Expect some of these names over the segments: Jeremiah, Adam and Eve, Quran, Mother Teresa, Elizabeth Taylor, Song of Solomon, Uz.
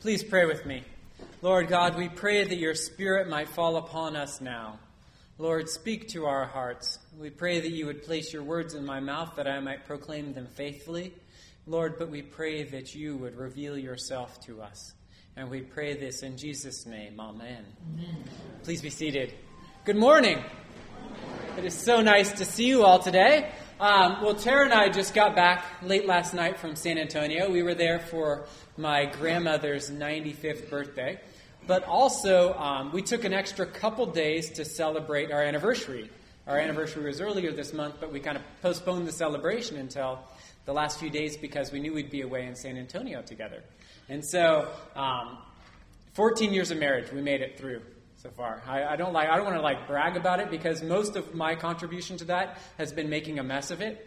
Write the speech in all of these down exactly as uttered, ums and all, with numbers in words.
Please pray with me. Lord God, we pray that your Spirit might fall upon us now. Lord, speak to our hearts. We pray that you would place your words in my mouth that I might proclaim them faithfully. Lord, but we pray that you would reveal yourself to us. And we pray this in Jesus' name. Amen. Amen. Please be seated. Good morning. It is so nice to see you all today. Um, well, Tara and I just got back late last night from San Antonio. We were there for my grandmother's ninety-fifth birthday. But also, um, we took an extra couple days to celebrate our anniversary. Our anniversary was earlier this month, but we kind of postponed the celebration until the last few days because we knew we'd be away in San Antonio together. And so, um, fourteen years of marriage, we made it through. So far, I, I don't like. I don't want to like brag about it because most of my contribution to that has been making a mess of it,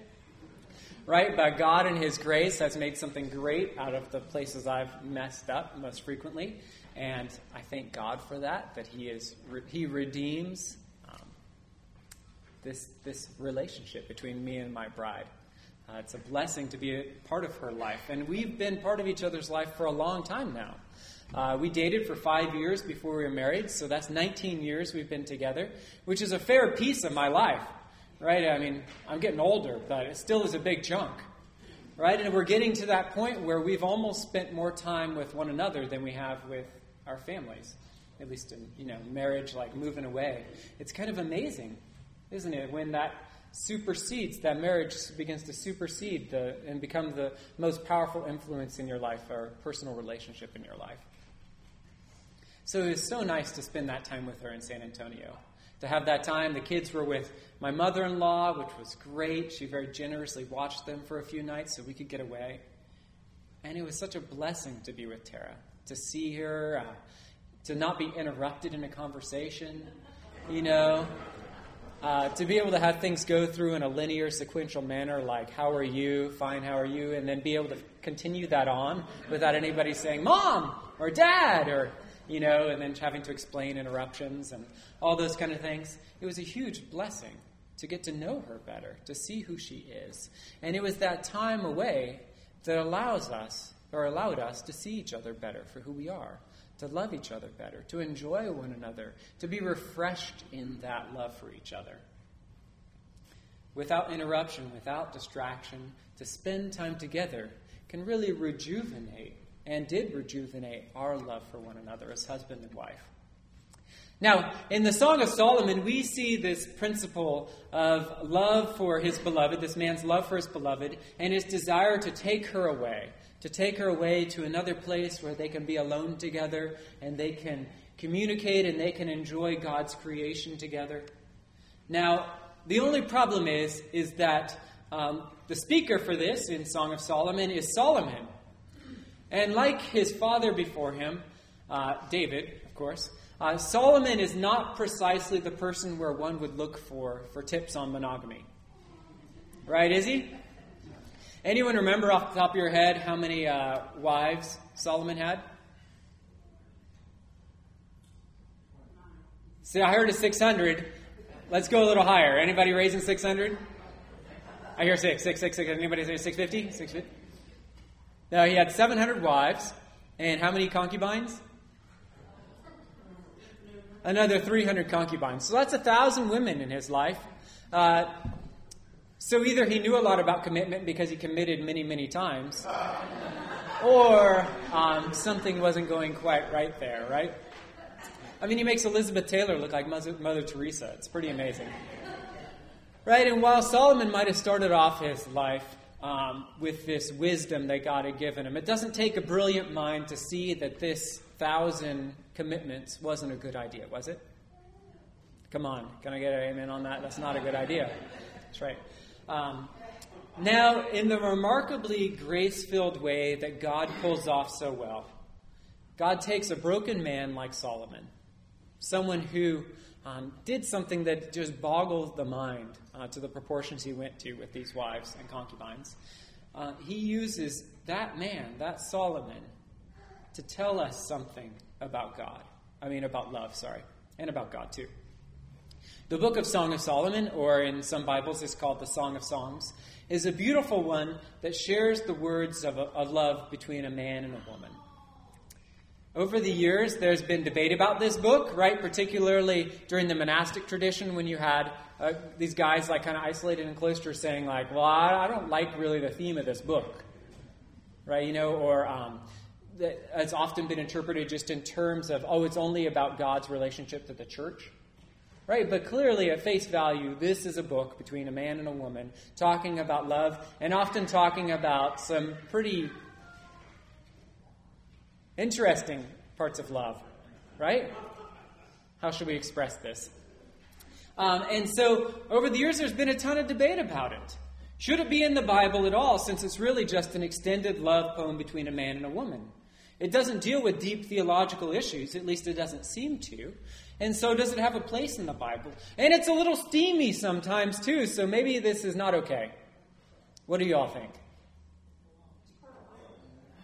right? But God in His grace has made something great out of the places I've messed up most frequently, and I thank God for that. That He is He redeems um, this this relationship between me and my bride. Uh, it's a blessing to be a part of her life, and we've been part of each other's life for a long time now. Uh, we dated for five years before we were married, so that's nineteen years we've been together, which is a fair piece of my life, right? I mean, I'm getting older, but it still is a big chunk, right? And we're getting to that point where we've almost spent more time with one another than we have with our families, at least in, you know, marriage, like moving away. It's kind of amazing, isn't it, when that supersedes, that marriage begins to supersede the, and become the most powerful influence in your life or personal relationship in your life. So it was so nice to spend that time with her in San Antonio. To have that time, the kids were with my mother-in-law, which was great. She very generously watched them for a few nights so we could get away. And it was such a blessing to be with Tara, to see her, uh, to not be interrupted in a conversation, you know, uh, to be able to have things go through in a linear, sequential manner, like, how are you, fine, how are you, and then be able to continue that on without anybody saying, Mom, or Dad, or... you know, and then having to explain interruptions and all those kind of things. It was a huge blessing to get to know her better, to see who she is. And it was that time away that allows us, or allowed us, to see each other better for who we are, to love each other better, to enjoy one another, to be refreshed in that love for each other. Without interruption, without distraction, to spend time together can really rejuvenate and did rejuvenate our love for one another as husband and wife. Now, in the Song of Solomon, we see this principle of love for his beloved, this man's love for his beloved, and his desire to take her away, to take her away to another place where they can be alone together, and they can communicate, and they can enjoy God's creation together. Now, the only problem is, is that um, the speaker for this in Song of Solomon is Solomon. And like his father before him, uh, David, of course, uh, Solomon is not precisely the person where one would look for, for tips on monogamy. Right, is he? Anyone remember off the top of your head how many uh, wives Solomon had? See, I heard a six hundred. Let's go a little higher. Anybody raising six hundred? I hear six, six, six, six. Anybody say six fifty? six fifty? Now, he had seven hundred wives, and how many concubines? Another three hundred concubines. So that's one thousand women in his life. Uh, so either he knew a lot about commitment because he committed many, many times, or um, something wasn't going quite right there, right? I mean, he makes Elizabeth Taylor look like Mother Teresa. It's pretty amazing. Right? And while Solomon might have started off his life Um, with this wisdom that God had given him, it doesn't take a brilliant mind to see that this thousand commitments wasn't a good idea, was it? Come on, can I get an amen on that? That's not a good idea. That's right. Um, now, in the remarkably grace-filled way that God pulls off so well, God takes a broken man like Solomon, someone who Um, did something that just boggles the mind uh, to the proportions he went to with these wives and concubines. Uh, he uses that man, that Solomon, to tell us something about God. I mean, about love, sorry, and about God, too. The book of Song of Solomon, or in some Bibles it's called the Song of Songs, is a beautiful one that shares the words of, a, of love between a man and a woman. Over the years, there's been debate about this book, right? Particularly during the monastic tradition when you had uh, these guys like kind of isolated in cloisters saying like, well, I, I don't like really the theme of this book, right? You know, or um, it's often been interpreted just in terms of, oh, it's only about God's relationship to the church. Right, but clearly at face value, this is a book between a man and a woman talking about love and often talking about some pretty interesting parts of love, right? How should we express this? Um, and so over the years, there's been a ton of debate about it. Should it be in the Bible at all, since it's really just an extended love poem between a man and a woman? It doesn't deal with deep theological issues, at least it doesn't seem to. And so does it have a place in the Bible? And it's a little steamy sometimes too, so maybe this is not okay. What do you all think?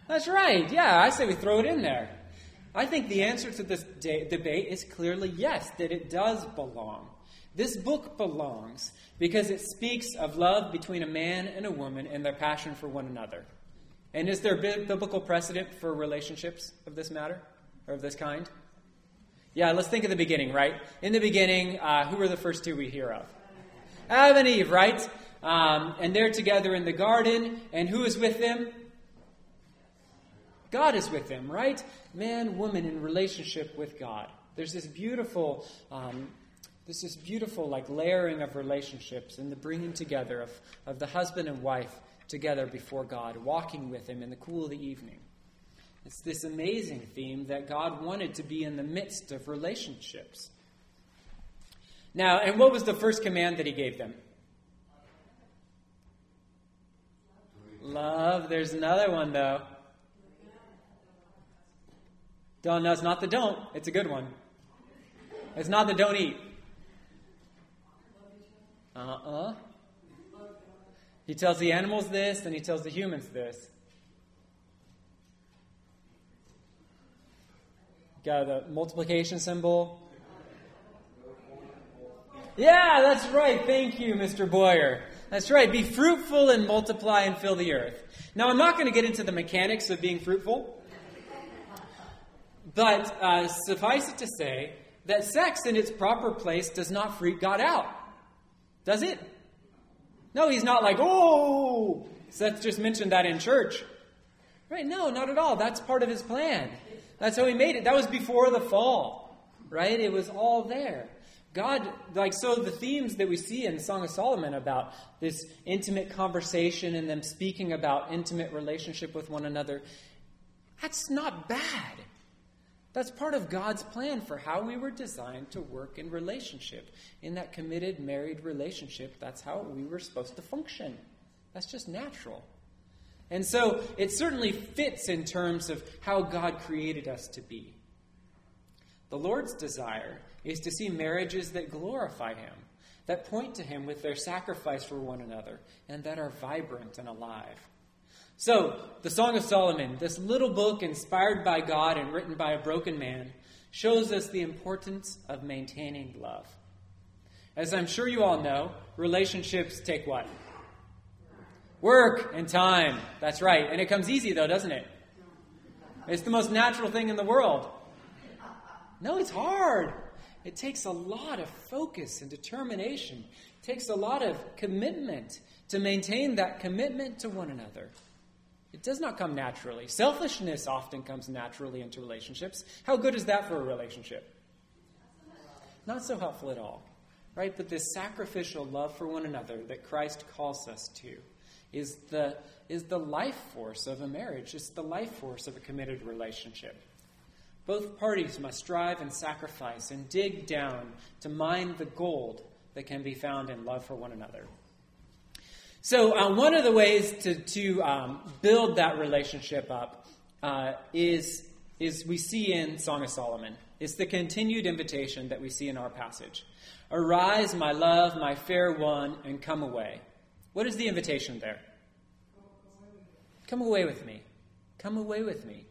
That's right, yeah, I say we throw it in there. I think the answer to this de- debate is clearly yes, that it does belong. This book belongs because it speaks of love between a man and a woman and their passion for one another. And is there a biblical precedent for relationships of this matter, or of this kind? Yeah, let's think of the beginning, right? In the beginning, uh, who are the first two we hear of? Adam and Eve, right? Um, and they're together in the garden, and who is with them? God is with them, right? Man, woman in relationship with God. There's this beautiful, um, there's this beautiful like layering of relationships and the bringing together of, of the husband and wife together before God, walking with him in the cool of the evening. It's this amazing theme that God wanted to be in the midst of relationships. Now, and what was the first command that he gave them? Love. There's another one, though. Don't, no, it's not the don't. It's a good one. It's not the don't eat. Uh-uh. He tells the animals this, and he tells the humans this. Got the multiplication symbol. Yeah, that's right. Thank you, Mister Boyer. That's right. Be fruitful and multiply and fill the earth. Now, I'm not going to get into the mechanics of being fruitful, but uh, suffice it to say that sex in its proper place does not freak God out, does it? No, he's not like, oh, Seth just mentioned that in church. Right? No, not at all. That's part of his plan. That's how he made it. That was before the fall, right? It was all there. God, like, so the themes that we see in the Song of Solomon about this intimate conversation and them speaking about intimate relationship with one another, that's not bad. That's part of God's plan for how we were designed to work in relationship. In that committed, married relationship, that's how we were supposed to function. That's just natural. And so it certainly fits in terms of how God created us to be. The Lord's desire is to see marriages that glorify him, that point to him with their sacrifice for one another, and that are vibrant and alive. So, the Song of Solomon, this little book inspired by God and written by a broken man, shows us the importance of maintaining love. As I'm sure you all know, relationships take what? Work and time. That's right. And it comes easy, though, doesn't it? It's the most natural thing in the world. No, it's hard. It takes a lot of focus and determination. It takes a lot of commitment to maintain that commitment to one another. It does not come naturally. Selfishness often comes naturally into relationships. How good is that for a relationship? Not so helpful at all, right? But this sacrificial love for one another that Christ calls us to is the, is the life force of a marriage. It's the life force of a committed relationship. Both parties must strive and sacrifice and dig down to mine the gold that can be found in love for one another. So uh, one of the ways to, to um, build that relationship up uh, is, is we see in Song of Solomon. It's the continued invitation that we see in our passage. Arise, my love, my fair one, and come away. What is the invitation there? Come away with me. Come away with me.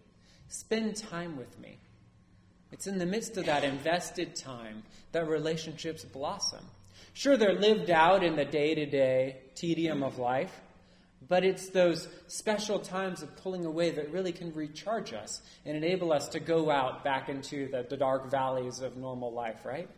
Spend time with me. It's in the midst of that invested time that relationships blossom. Sure, they're lived out in the day-to-day tedium of life, But it's those special times of pulling away that really can recharge us and enable us to go out back into the, the dark valleys of normal life, right?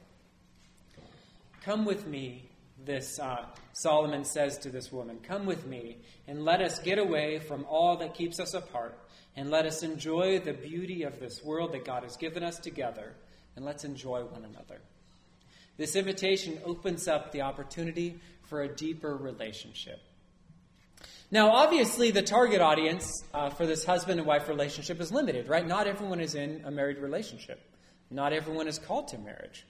Come with me, this uh, Solomon says to this woman, come with me and let us get away from all that keeps us apart, and let us enjoy the beauty of this world that God has given us together, and let's enjoy one another. This invitation opens up the opportunity for a deeper relationship. Now, obviously, the target audience uh, for this husband and wife relationship is limited, right? Not everyone is in a married relationship. Not everyone is called to marriage.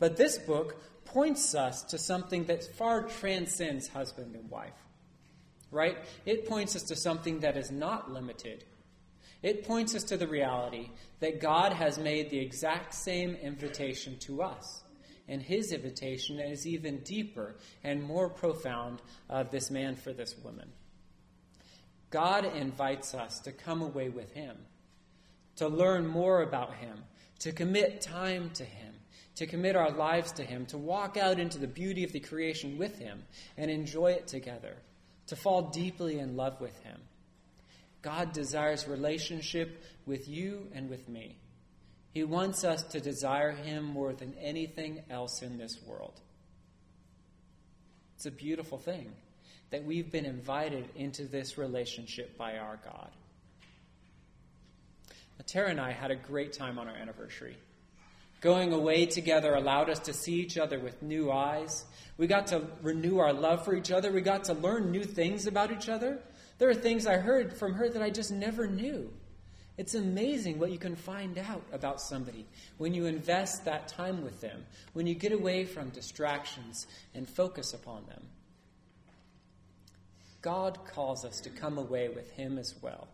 But this book points us to something that far transcends husband and wife, right? It points us to something that is not limited. It points us to the reality that God has made the exact same invitation to us. And his invitation is even deeper and more profound of this man for this woman. God invites us to come away with him, to learn more about him, to commit time to him, to commit our lives to him, to walk out into the beauty of the creation with him and enjoy it together, to fall deeply in love with him. God desires relationship with you and with me. He wants us to desire him more than anything else in this world. It's a beautiful thing that we've been invited into this relationship by our God. Now, Tara and I had a great time on our anniversary. Going away together allowed us to see each other with new eyes. We got to renew our love for each other. We got to learn new things about each other. There are things I heard from her that I just never knew. It's amazing what you can find out about somebody when you invest that time with them, when you get away from distractions and focus upon them. God calls us to come away with him as well.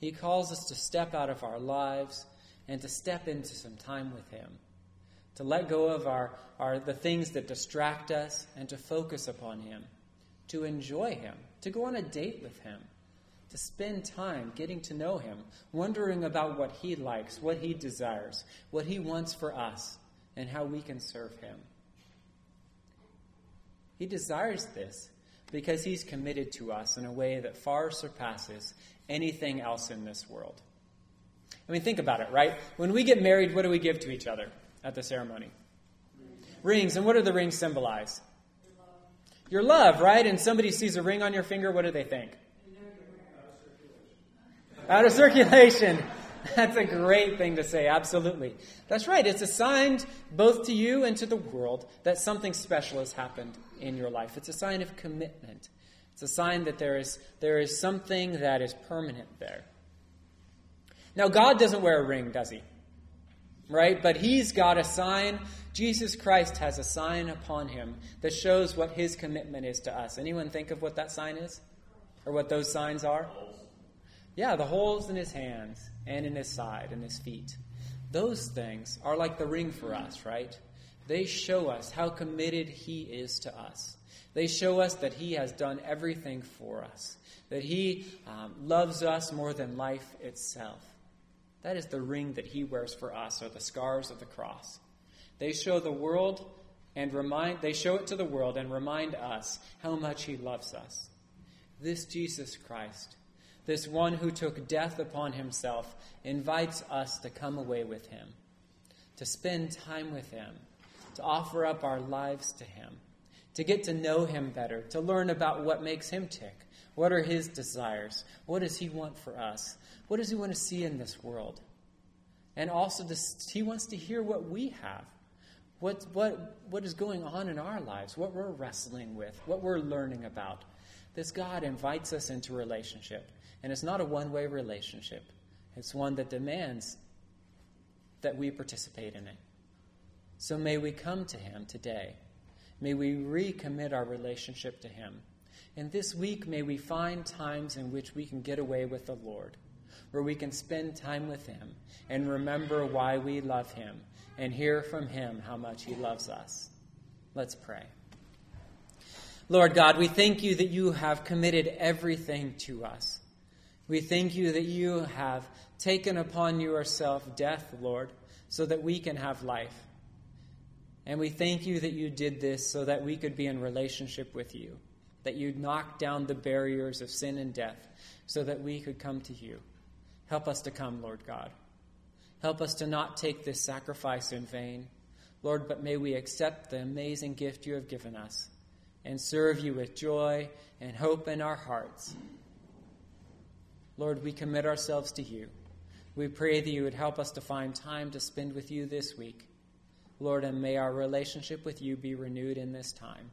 He calls us to step out of our lives and to step into some time with him, to let go of our, our the things that distract us and to focus upon him, to enjoy him, to go on a date with him, to spend time getting to know him, wondering about what he likes, what he desires, what he wants for us, and how we can serve him. He desires this because he's committed to us in a way that far surpasses anything else in this world. I mean, think about it, right? When we get married, what do we give to each other at the ceremony? Rings. And what do the rings symbolize? Your love. Your love, right? And somebody sees a ring on your finger, what do they think? Out of circulation. That's a great thing to say, absolutely. That's right. It's assigned both to you and to the world that something special has happened in your life. It's a sign of commitment. It's a sign that there is there is something that is permanent there. Now, God doesn't wear a ring, does he? Right? But he's got a sign. Jesus Christ has a sign upon him that shows what his commitment is to us. Anyone think of what that sign is? Or what those signs are? Yeah, the holes in his hands and in his side and his feet. Those things are like the ring for us, right? They show us how committed he is to us. They show us that he has done everything for us, that he um, loves us more than life itself. That is the ring that he wears for us, or the scars of the cross. They show the world and remind, they show it to the world and remind us how much he loves us. This Jesus Christ, this one who took death upon himself, invites us to come away with him, to spend time with him, to offer up our lives to him, to get to know him better, to learn about what makes him tick. What are his desires? What does he want for us? What does he want to see in this world? And also, to, he wants to hear what we have, what, what, what is going on in our lives, what we're wrestling with, what we're learning about. This God invites us into relationship. And it's not a one-way relationship. It's one that demands that we participate in it. So may we come to him today. May we recommit our relationship to him. And this week, may we find times in which we can get away with the Lord, where we can spend time with him and remember why we love him and hear from him how much he loves us. Let's pray. Lord God, we thank you that you have committed everything to us. We thank you that you have taken upon yourself death, Lord, so that we can have life. And we thank you that you did this so that we could be in relationship with you, that you knock down the barriers of sin and death so that we could come to you. Help us to come, Lord God. Help us to not take this sacrifice in vain, Lord, but may we accept the amazing gift you have given us and serve you with joy and hope in our hearts. Lord, we commit ourselves to you. We pray that you would help us to find time to spend with you this week, Lord, and may our relationship with you be renewed in this time.